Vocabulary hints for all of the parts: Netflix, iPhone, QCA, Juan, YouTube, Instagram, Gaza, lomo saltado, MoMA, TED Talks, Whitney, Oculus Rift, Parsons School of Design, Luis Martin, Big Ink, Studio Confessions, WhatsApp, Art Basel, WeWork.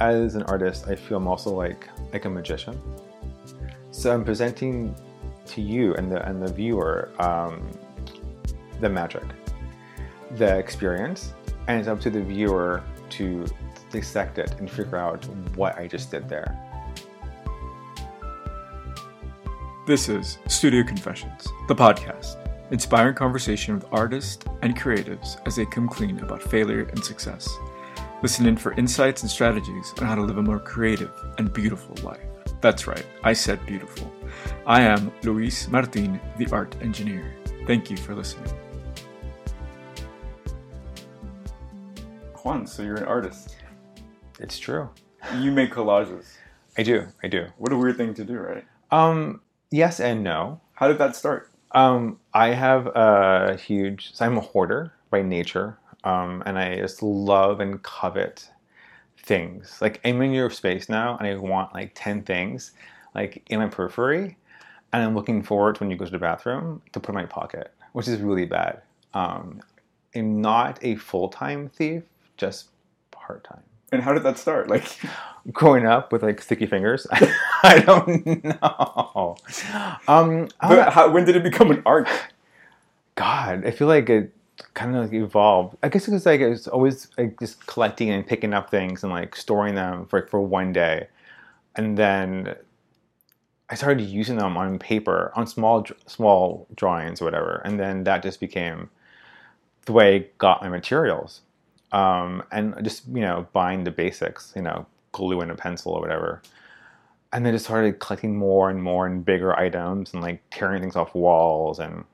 as an artist, I feel I'm also like a magician. So I'm presenting to you and the viewer the magic, the experience, and it's up to the viewer to dissect it and figure out what I just did there. This is Studio Confessions, the podcast, inspiring conversation with artists and creatives as they come clean about failure and success. Listen in for insights and strategies on how to live a more creative and beautiful life. That's right, I said beautiful. I am Luis Martin, the art engineer. Thank you for listening. Juan, so you're an artist. It's true. You make collages. I do. What a weird thing to do, right? Yes and no. How did that start? I have a huge... So I'm a hoarder by nature, and I just love and covet things. Like, I'm in your space now, and I want, 10 things, in my periphery, and I'm looking forward to when you go to the bathroom to put in my pocket, which is really bad. I'm not a full-time thief, just part-time. And how did that start? Growing up with sticky fingers, I don't know. But when did it become an art? God, I feel like it kind of evolved. I guess because it was always just collecting and picking up things and storing them for one day, and then I started using them on paper, on small drawings or whatever, and then that just became the way I got my materials. And just, buying the basics, glue and a pencil or whatever. And then just started collecting more and more and bigger items and tearing things off walls and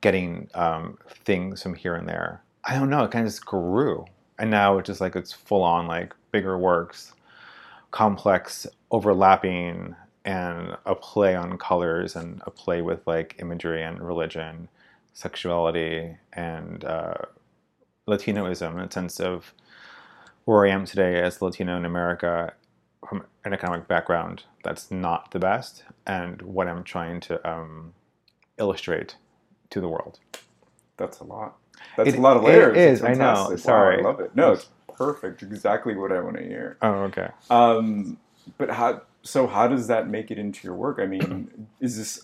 getting things from here and there. I don't know, it kind of just grew. And now it's just it's full on bigger works, complex, overlapping, and a play on colors and a play with imagery and religion, sexuality, and Latinoism, in a sense of where I am today as Latino in America from an economic background that's not the best, and what I'm trying to illustrate to the world. That's a lot. That's a lot of layers. It is, I know. Sorry. Wow, I love it. No, it's perfect. Exactly what I want to hear. Oh, okay. But how does that make it into your work? I mean, does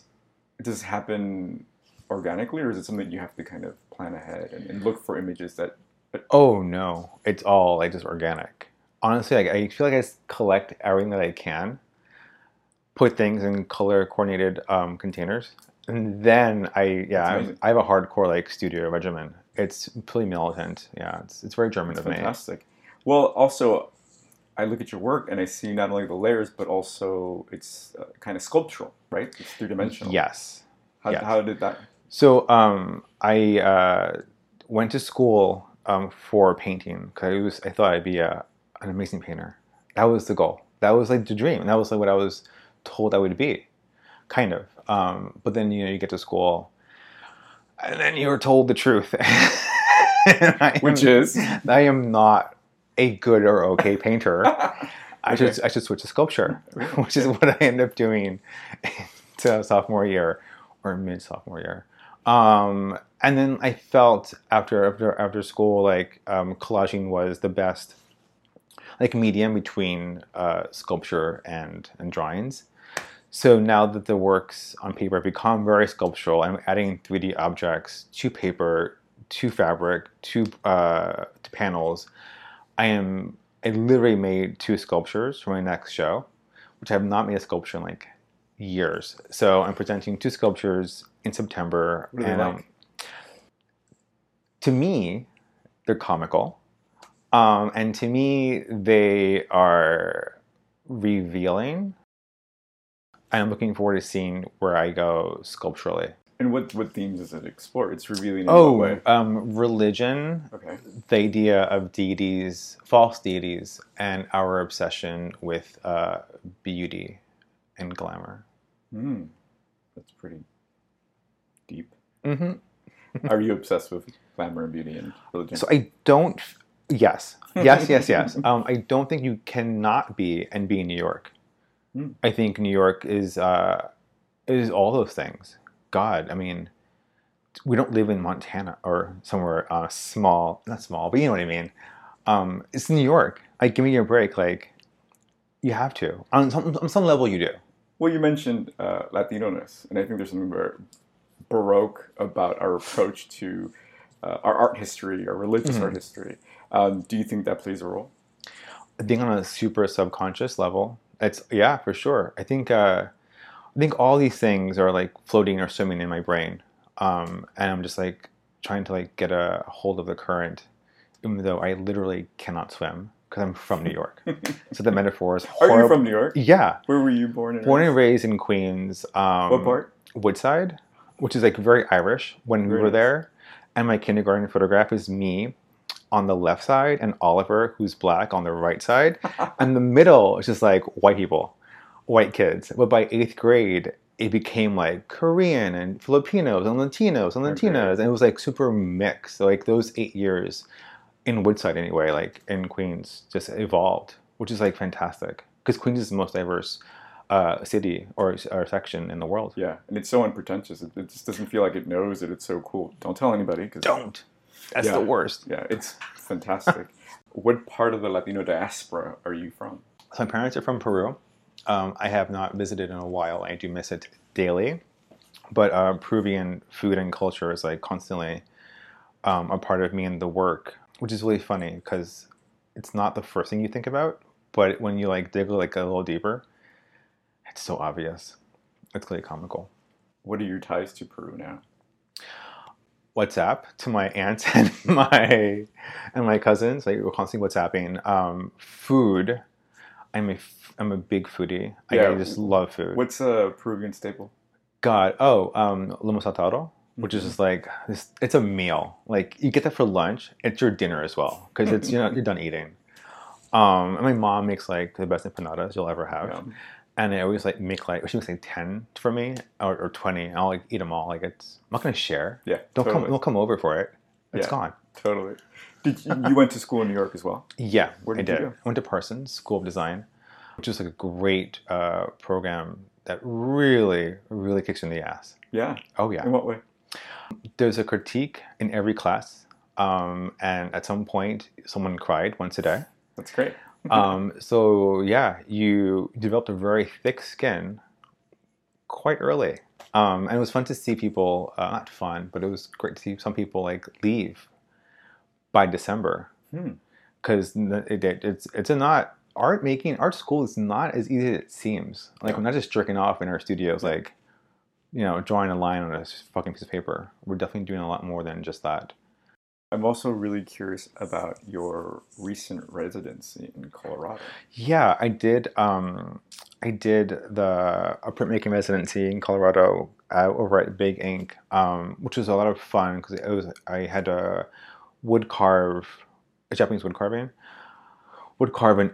this happen organically, or is it something you have to kind of plan ahead and look for images that... Oh, no. It's all just organic. Honestly, I feel I collect everything that I can, put things in color-coordinated containers, and then I have a hardcore studio regimen. It's pretty militant. Yeah, it's very German of me. Fantastic. Well, also, I look at your work and I see not only the layers, but also it's kind of sculptural, right? It's three-dimensional. Yes. How did that... So I went to school for painting because I thought I'd be an amazing painter. That was the goal. That was the dream. That was what I was told I would be, kind of. But then you get to school, and then you're told the truth, I am not a good or okay painter. Okay. I should switch to sculpture, which is what I end up doing to sophomore year or mid sophomore year. And then I felt after school, collaging was the best, medium between sculpture and drawings. So now that the works on paper have become very sculptural, I'm adding 3D objects to paper, to fabric, to panels. I literally made 2 sculptures for my next show, which I have not made a sculpture in years. So I'm presenting 2 sculptures in September. Really? And to me, they're comical. And to me, they are revealing. And I'm looking forward to seeing where I go sculpturally. And what themes does it explore? It's revealing in what way? Religion, okay. The idea of deities, false deities, and our obsession with beauty and glamour. That's pretty deep. Mm-hmm. Are you obsessed with glamour and beauty and religion? So I don't... Yes. I don't think you cannot be and be in New York. I think New York is all those things. God, I mean, we don't live in Montana or somewhere small, not small, but you know what I mean. It's New York. like giving you a break, like you have to. On some level, you do. Well, you mentioned Latino-ness, and I think there's something very Baroque about our approach to our art history, our religious art history. Do you think that plays a role? I think on a super subconscious level, it's yeah, for sure. I think all these things are like floating or swimming in my brain, and I'm just like trying to like get a hold of the current, even though I literally cannot swim because I'm from New York. So the metaphor is horrible. Are you from New York? Yeah. Where were you born and raised? Born and raised in Queens. What part? Woodside, which is like very Irish when we were there. And my kindergarten photograph is me on the left side and Oliver, who's black, on the right side. And the middle is just like white people, white kids. But by 8th grade, it became like Korean and Filipinos and Latinos. And it was like super mixed. So like those 8 years in Woodside anyway, like in Queens, just evolved, which is like fantastic. Because Queens is the most diverse city or section in the world. Yeah, and it's so unpretentious. It just doesn't feel like it knows it. It's so cool. Don't tell anybody. Don't. That's the worst. Yeah, it's fantastic. What part of the Latino diaspora are you from? So my parents are from Peru. I have not visited in a while. I do miss it daily. But Peruvian food and culture is like constantly a part of me and the work, which is really funny because it's not the first thing you think about. But when you like dig like a little deeper, it's so obvious. It's really comical. What are your ties to Peru now? WhatsApp to my aunts and my cousins. Like we're constantly WhatsApping. Food. I'm a big foodie. Yeah. I just love food. What's a Peruvian staple? God. Lomo saltado, which is just like it's a meal. Like you get that for lunch. It's your dinner as well because it's you're done eating. And my mom makes like the best empanadas you'll ever have. Yeah. And I always like make like she makes like 10 for me or 20. And I'll like eat them all. Like I'm not gonna share. Yeah, don't come over for it. It's gone. Totally. You went to school in New York as well? Yeah, I did. I went to Parsons School of Design, which is like a great program that really, really kicks you in the ass. Yeah. Oh yeah. In what way? There's a critique in every class, and at some point, someone cried once a day. That's great. So yeah, you developed a very thick skin quite early. And it was fun to see people, not fun, but it was great to see some people like leave by December. Because art school is not as easy as it seems. Like we're not just jerking off in our studios, like, you know, drawing a line on a fucking piece of paper. We're definitely doing a lot more than just that. I'm also really curious about your recent residency in Colorado. Yeah, I did a printmaking residency in Colorado over at Big Ink, which was a lot of fun because I had to wood carve an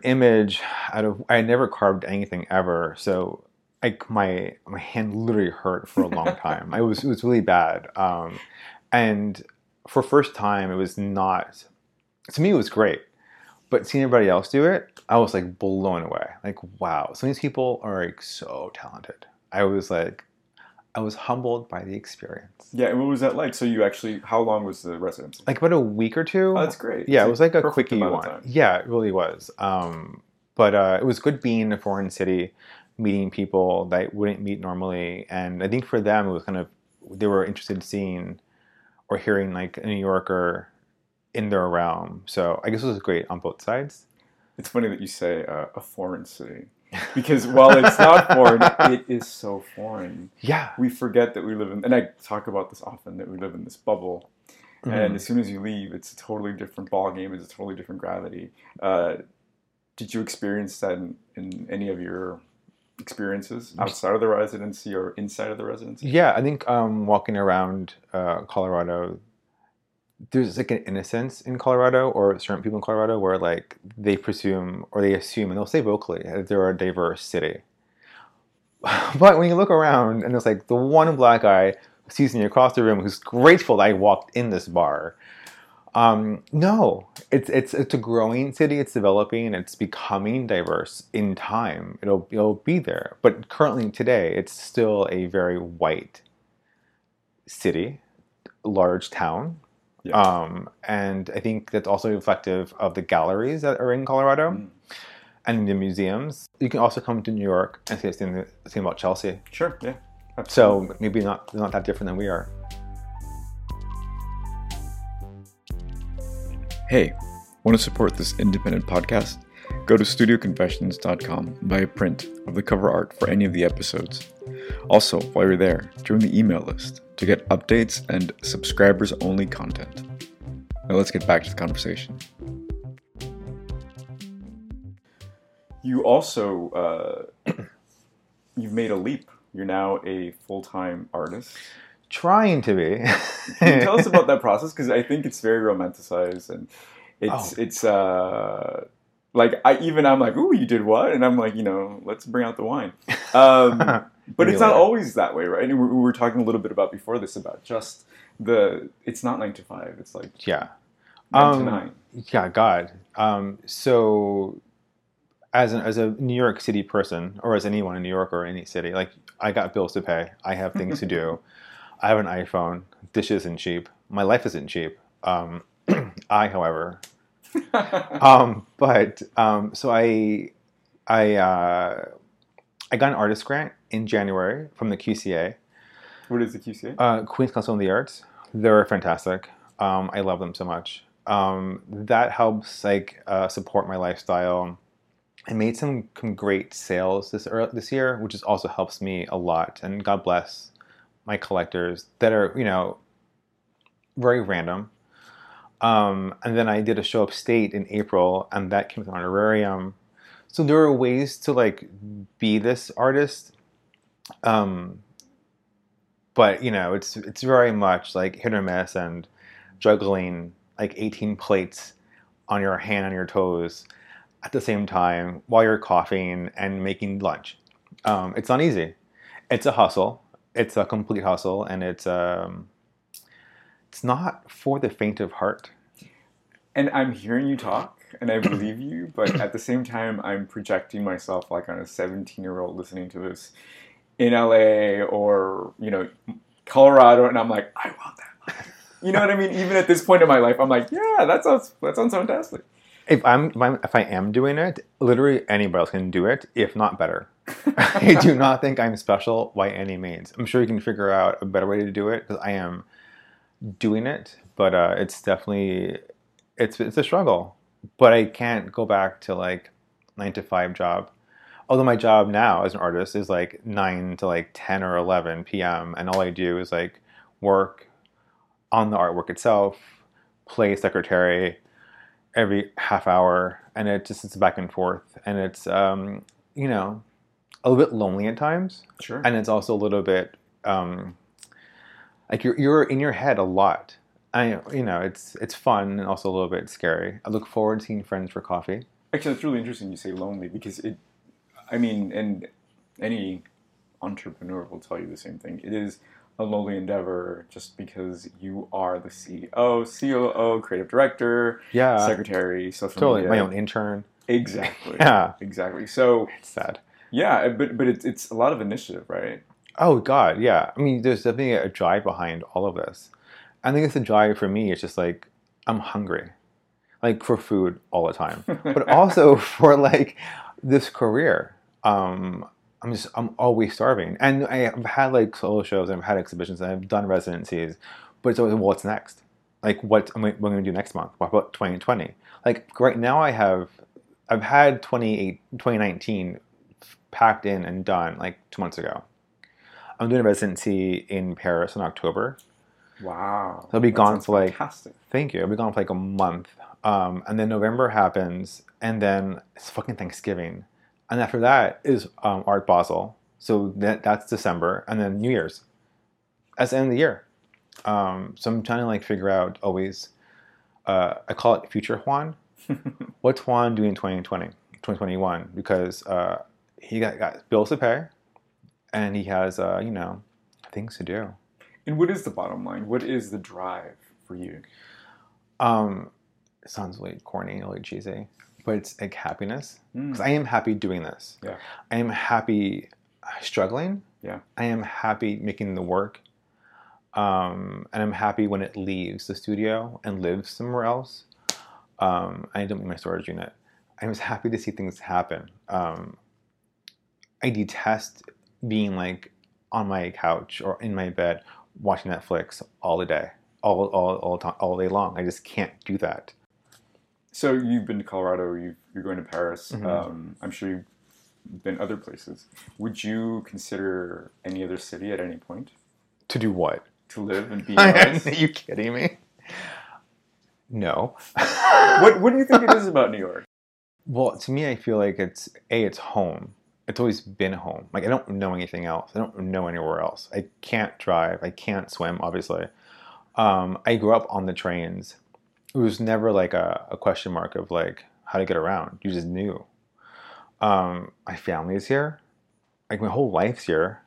image out of. I had never carved anything ever, so like my hand literally hurt for a long time. It was really bad, and. For first time, it was not, to me it was great, but seeing everybody else do it, I was like blown away. Like, wow, some of these people are like so talented. I was humbled by the experience. Yeah, and what was that like? So how long was the residency? Like about a week or two. Oh, that's great. Yeah, it was like a quickie one. Yeah, it really was. But it was good being in a foreign city, meeting people that I wouldn't meet normally. And I think for them, it was kind of, they were interested in seeing or hearing like a New Yorker in their realm. So I guess it was great on both sides. It's funny that you say a foreign city. Because while it's not foreign, it is so foreign. Yeah. We forget that we live in, and I talk about this often, that we live in this bubble. Mm-hmm. And as soon as you leave, it's a totally different ballgame. It's a totally different gravity. Did you experience that in any of your experiences outside of the residency or inside of the residency? Yeah, I think walking around Colorado, there's like an innocence in Colorado or certain people in Colorado where like they presume or they assume, and they'll say vocally, that they're a diverse city. But when you look around and there's like the one black guy who sees me across the room who's grateful that I walked in this bar. No, it's a growing city. It's developing. It's becoming diverse in time. It'll be there. But currently today, it's still a very white city, large town. Yeah. And I think that's also reflective of the galleries that are in Colorado and the museums. You can also come to New York and say the same about Chelsea. Sure, yeah. Absolutely. So maybe not that different than we are. Hey, want to support this independent podcast? Go to studioconfessions.com and buy a print of the cover art for any of the episodes. Also, while you're there, join the email list to get updates and subscribers-only content. Now let's get back to the conversation. You also, you've made a leap. You're now a full-time artist. Trying to be. Can you tell us about that process? Because I think it's very romanticized, and it's like, I'm like, ooh, you did what? And I'm like, let's bring out the wine. But it's not always that way, right? And we were talking a little bit about before this about just it's not 9 to 5. It's like 9 to 9. Yeah, God. So as a New York City person, or as anyone in New York or any city, like, I got bills to pay. I have things to do. I have an iPhone. This isn't cheap. My life isn't cheap. However. So I got an artist grant in January from the QCA. What is the QCA? Queen's Council on the Arts. They're fantastic. I love them so much. That helps support my lifestyle. I made some great sales this year, which is also helps me a lot. And God bless my collectors that are, very random. And then I did a show upstate in April, and that came with an honorarium. So there are ways to be this artist, but it's very much hit or miss and juggling 18 plates on your hand, on your toes at the same time while you're coughing and making lunch. It's not easy. It's a hustle. It's a complete hustle, and it's not for the faint of heart. And I'm hearing you talk, and I believe you, but at the same time, I'm projecting myself on a 17-year-old listening to this in LA or, Colorado, and I'm like, I want that life. You know what I mean? Even at this point in my life, I'm like, yeah, that sounds fantastic. If I am doing it, literally anybody else can do it, if not better. I do not think I'm special by any means. I'm sure you can figure out a better way to do it, because I am doing it, but it's definitely... It's a struggle, but I can't go back to 9 to 5 job. Although my job now as an artist is 9 to 10 or 11 p.m. And all I do is work on the artwork itself, play secretary every half hour. And it's back and forth. And it's, a little bit lonely at times. Sure. And it's also a little bit, you're in your head a lot. It's fun and also a little bit scary. I look forward to seeing friends for coffee. Actually, it's really interesting you say lonely, because and any entrepreneur will tell you the same thing. It is a lonely endeavor, just because you are the CEO, COO, creative director, secretary, social media. Totally, my own intern. Exactly. Yeah. Exactly. So it's sad. Yeah, but it's a lot of initiative, right? Oh, God, yeah. There's definitely a drive behind all of this. I think it's a drive for me. It's just I'm hungry, for food all the time, but also for this career. I'm always starving, and I've had solo shows, and I've had exhibitions, and I've done residencies, but it's always, what's next? What am I going to do next month? What about 2020? Right now, I've had 2019 packed in and done 2 months ago. I'm doing a residency in Paris in October. Wow. So I'll be gone for fantastic. Thank you. I'll be gone for a month. And then November happens, and then it's fucking Thanksgiving. And after that is Art Basel. So that's December, and then New Year's. That's the end of the year. So I'm trying to figure out always, I call it future Juan. What's Juan doing in 2020, 2021? Because he got bills to pay, and he has, things to do. And what is the bottom line? What is the drive for you? It sounds really corny, really cheesy, but it's happiness. Because I am happy doing this. Yeah. I am happy struggling. Yeah. I am happy making the work. And I'm happy when it leaves the studio and lives somewhere else. I don't mean my storage unit. I'm just happy to see things happen. I detest being like on my couch or in my bed watching Netflix all the day, all day long. I just can't do that. So you've been to Colorado, you're going to Paris. Mm-hmm. I'm sure you've been other places. Would you consider any other city at any point? To do what? To live and be nice. Are you kidding me? No. What do you think it is about New York? Well, to me, I feel like it's home. It's always been home. Like, I don't know anything else. I don't know anywhere else. I can't drive. I can't swim, obviously. I grew up on the trains. It was never like a question mark of like how to get around. You just knew. My family is here. Like, my whole life's here.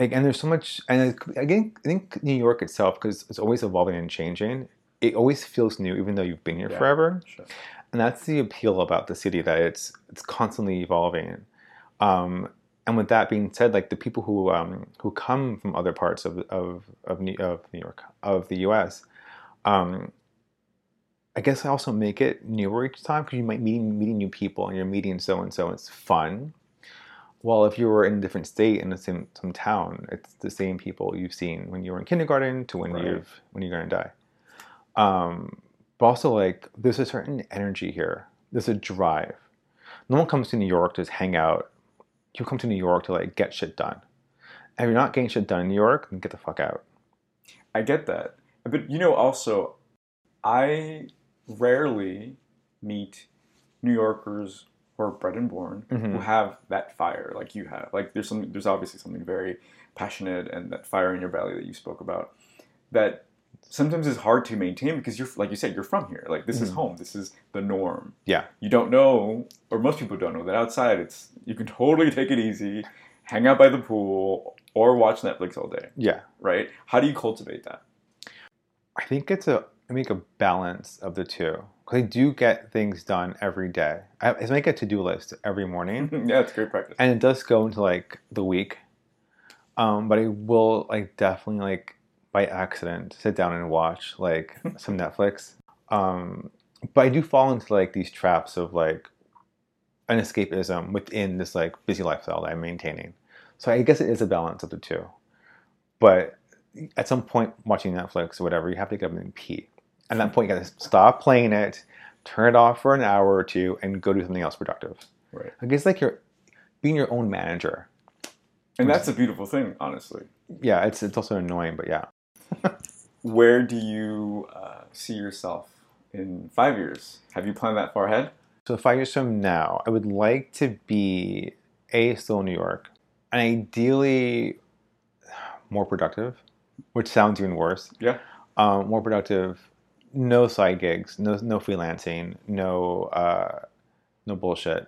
Like, and there's so much, and I think New York itself, because it's always evolving and changing, it always feels new, even though you've been here forever. Sure. And that's the appeal about the city, that it's constantly evolving. And with that being said, like, the people who come from other parts of New York, of the U.S., I guess I also make it newer each time, because you might be meeting new people, and you're meeting so-and-so, and it's fun. Well, if you were in a different state, in the same some town, it's the same people you've seen when you were in kindergarten to when you're going to die. But also, like, there's a certain energy here. There's a drive. No one comes to New York to just hang out. You come to New York to, like, get shit done. And if you're not getting shit done in New York, then get the fuck out. I get that. But, you know, also, I rarely meet New Yorkers who are bred and born, mm-hmm. who have that fire like you have. Like, there's obviously something very passionate and that fire in your belly that you spoke about that sometimes is hard to maintain, because you're, like you said, you're from here. Like, this mm-hmm. is home. This is the norm. Yeah. You don't know, or most people don't know, that outside you can totally take it easy, hang out by the pool, or watch Netflix all day. Yeah. Right? How do you cultivate that? I think I make a balance of the two. I do get things done every day. I make a to-do list every morning. Yeah, it's great practice. And it does go into, like, the week. But I will, like, definitely, like, by accident, sit down and watch, like, some Netflix. But I do fall into, like, these traps of, like, an escapism within this, like, busy lifestyle that I'm maintaining. So I guess it is a balance of the two. But at some point, watching Netflix or whatever, you have to get up and pee. At that point, you gotta stop playing it, turn it off for an hour or two, and go do something else productive. Right. I guess, like, you're being your own manager. And that's a beautiful thing, honestly. Yeah, it's also annoying, but yeah. Where do you see yourself in 5 years? Have you planned that far ahead? So 5 years from now, I would like to be, A, still in New York, and ideally more productive, which sounds even worse. Yeah. More productive. No side gigs, no freelancing, no bullshit,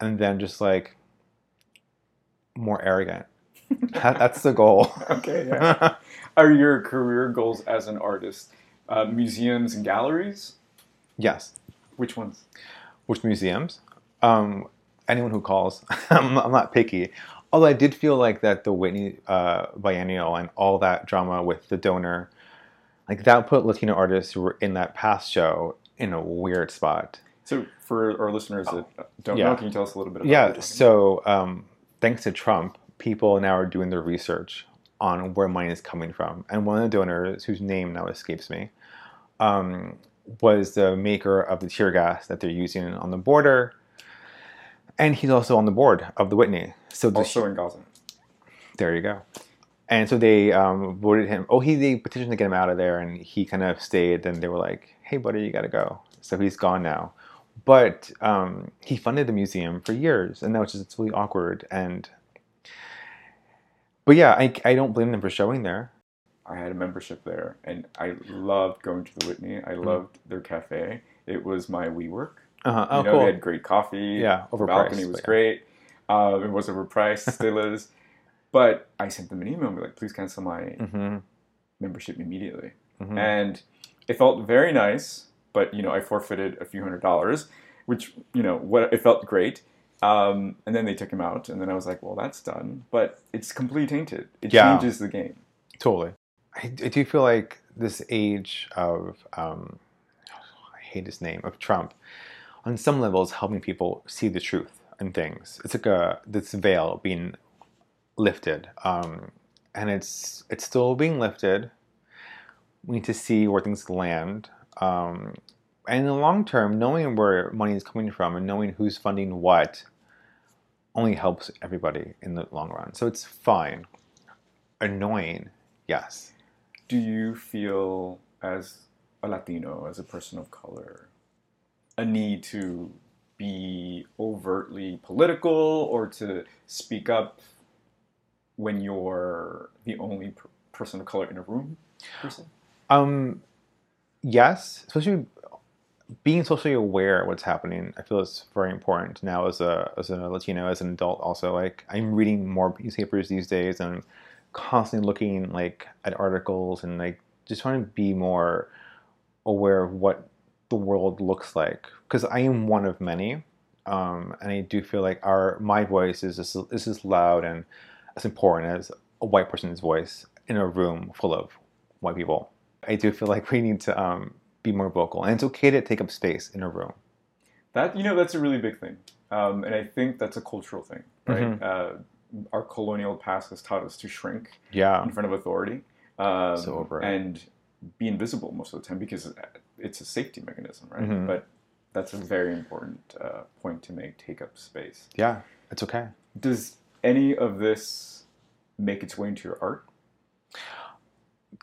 and then just, like, more arrogant. That's the goal. Okay. Yeah. Are your career goals as an artist museums and galleries? Yes. Which ones? Which museums? Anyone who calls. I'm not picky. Although I did feel like that the Whitney biennial and all that drama with the donor. Like, that put Latino artists who were in that past show in a weird spot. So, for our listeners that don't know, can you tell us a little bit about that? Yeah, so thanks to Trump, people now are doing their research on where money is coming from. And one of the donors, whose name now escapes me, was the maker of the tear gas that they're using on the border. And he's also on the board of the Whitney. So also in Gaza. There you go. And so they voted him. They petitioned to get him out of there, and he kind of stayed. And they were like, "Hey, buddy, you got to go." So he's gone now. But he funded the museum for years, and that was just really awkward. But yeah, I don't blame them for showing there. I had a membership there, and I loved going to the Whitney. I loved their cafe. It was my WeWork. Uh-huh. Oh, cool. They had great coffee. Yeah, overpriced. The balcony was great. It was overpriced. Still is. But I sent them an email and be like, please cancel my membership immediately. Mm-hmm. And it felt very nice, but, you know, I forfeited a few $100, which, you know, it felt great. And then they took him out, and then I was like, well, that's done. But it's completely tainted. It changes the game. Totally. I do feel like this age of, I hate his name, of Trump, on some levels helping people see the truth in things. It's like a, this veil being lifted. And it's still being lifted. We need to see where things land. And in the long term, knowing where money is coming from and knowing who's funding what only helps everybody in the long run. So it's fine. Annoying, yes. Do you feel, as a Latino, as a person of color, a need to be overtly political or to speak up when you're the only person of color in a room? Yes, especially being socially aware of what's happening. I feel it's very important now as a Latino, as an adult also. Like, I'm reading more newspapers these days and constantly looking like at articles and like just trying to be more aware of what the world looks like, because I am one of many, and I do feel like my voice is as loud and as important as a white person's voice in a room full of white people. I do feel like we need to be more vocal, and it's okay to take up space in a room. That, you know, that's a really big thing, and I think that's a cultural thing, right? Mm-hmm. Our colonial past has taught us to shrink in front of authority and be invisible most of the time because it's a safety mechanism, right? Mm-hmm. But that's a very important point to make, take up space. Yeah, it's okay. Does any of this make its way into your art?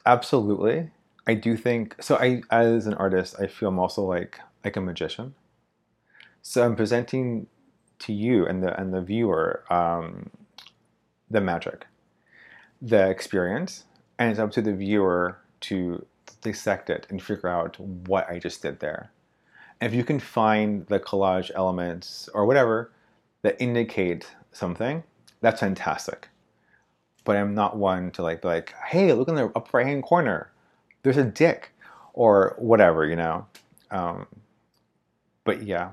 Absolutely. I do think, so I, as an artist, I feel I'm also like a magician. So I'm presenting to you and the viewer, the magic, the experience, and it's up to the viewer to dissect it and figure out what I just did there. And if you can find the collage elements or whatever that indicate something, that's fantastic. But I'm not one to be like, hey, look in the upper right hand corner, there's a dick or whatever, you know. But yeah.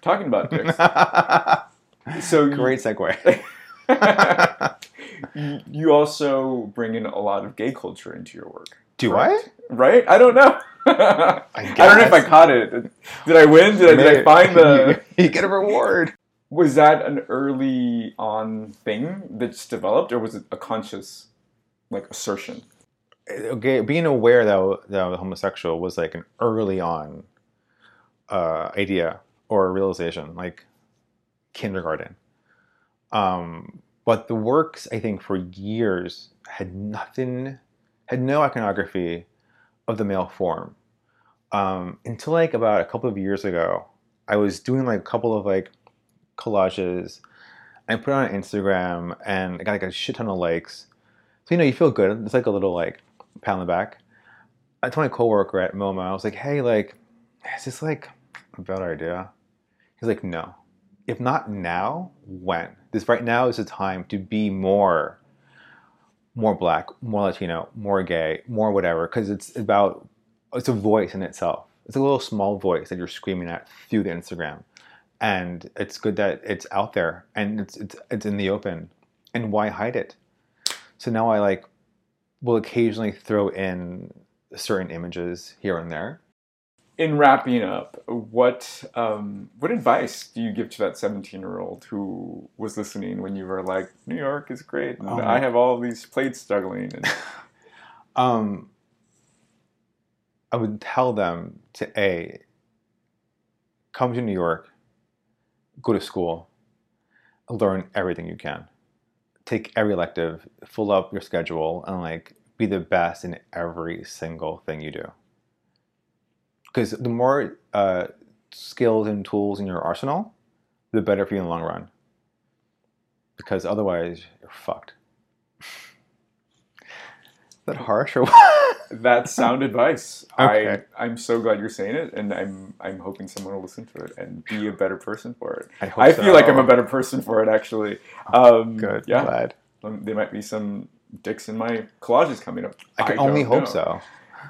Talking about dicks. So great segue. You also bring in a lot of gay culture into your work. Do right? I? Right? I don't know. I don't know if I caught it. Did I win? Did I find the... You get a reward. Was that an early on thing that's developed, or was it a conscious assertion? Okay, being aware that I was homosexual was an early on idea or realization, kindergarten. But the works, I think, for years had no iconography of the male form. Until about a couple of years ago, I was doing a couple of collages. I put it on Instagram and I got a shit ton of likes. So, you feel good. It's a little pat on the back. I told my coworker at MoMA, I was like, hey, is this a better idea? He's like, no. If not now, when? This right now is the time to be more black, more Latino, more gay, more whatever, because it's a voice in itself. It's a little small voice that you're screaming at through the Instagram, and it's good that it's out there and it's in the open. And why hide it? So now I will occasionally throw in certain images here and there. In wrapping up, what advice do you give to that 17-year-old who was listening when you were like, New York is great, and I have all these plates juggling? And... I would tell them to, A, come to New York, go to school, learn everything you can. Take every elective, fill up your schedule, and be the best in every single thing you do. Because the more skills and tools in your arsenal, the better for you in the long run. Because otherwise, you're fucked. Is that harsh or what? That's sound advice. Okay. I'm so glad you're saying it, and I'm hoping someone will listen to it and be a better person for it. I hope so. I feel like I'm a better person for it, actually. Good. Yeah. Glad. There might be some dicks in my collages coming up. I can only hope so.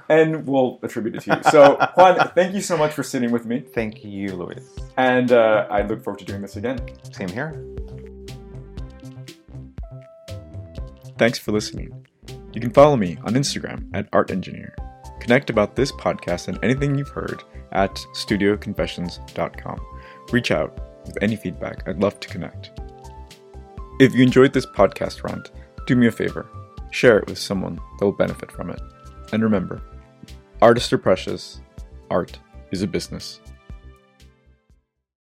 And we'll attribute it to you. So, Juan, thank you so much for sitting with me. Thank you, Luis. And I look forward to doing this again. Same here. Thanks for listening. You can follow me on Instagram @artengineer. Connect about this podcast and anything you've heard at studioconfessions.com. Reach out with any feedback. I'd love to connect. If you enjoyed this podcast rant, do me a favor. Share it with someone that will benefit from it. And remember, artists are precious. Art is a business.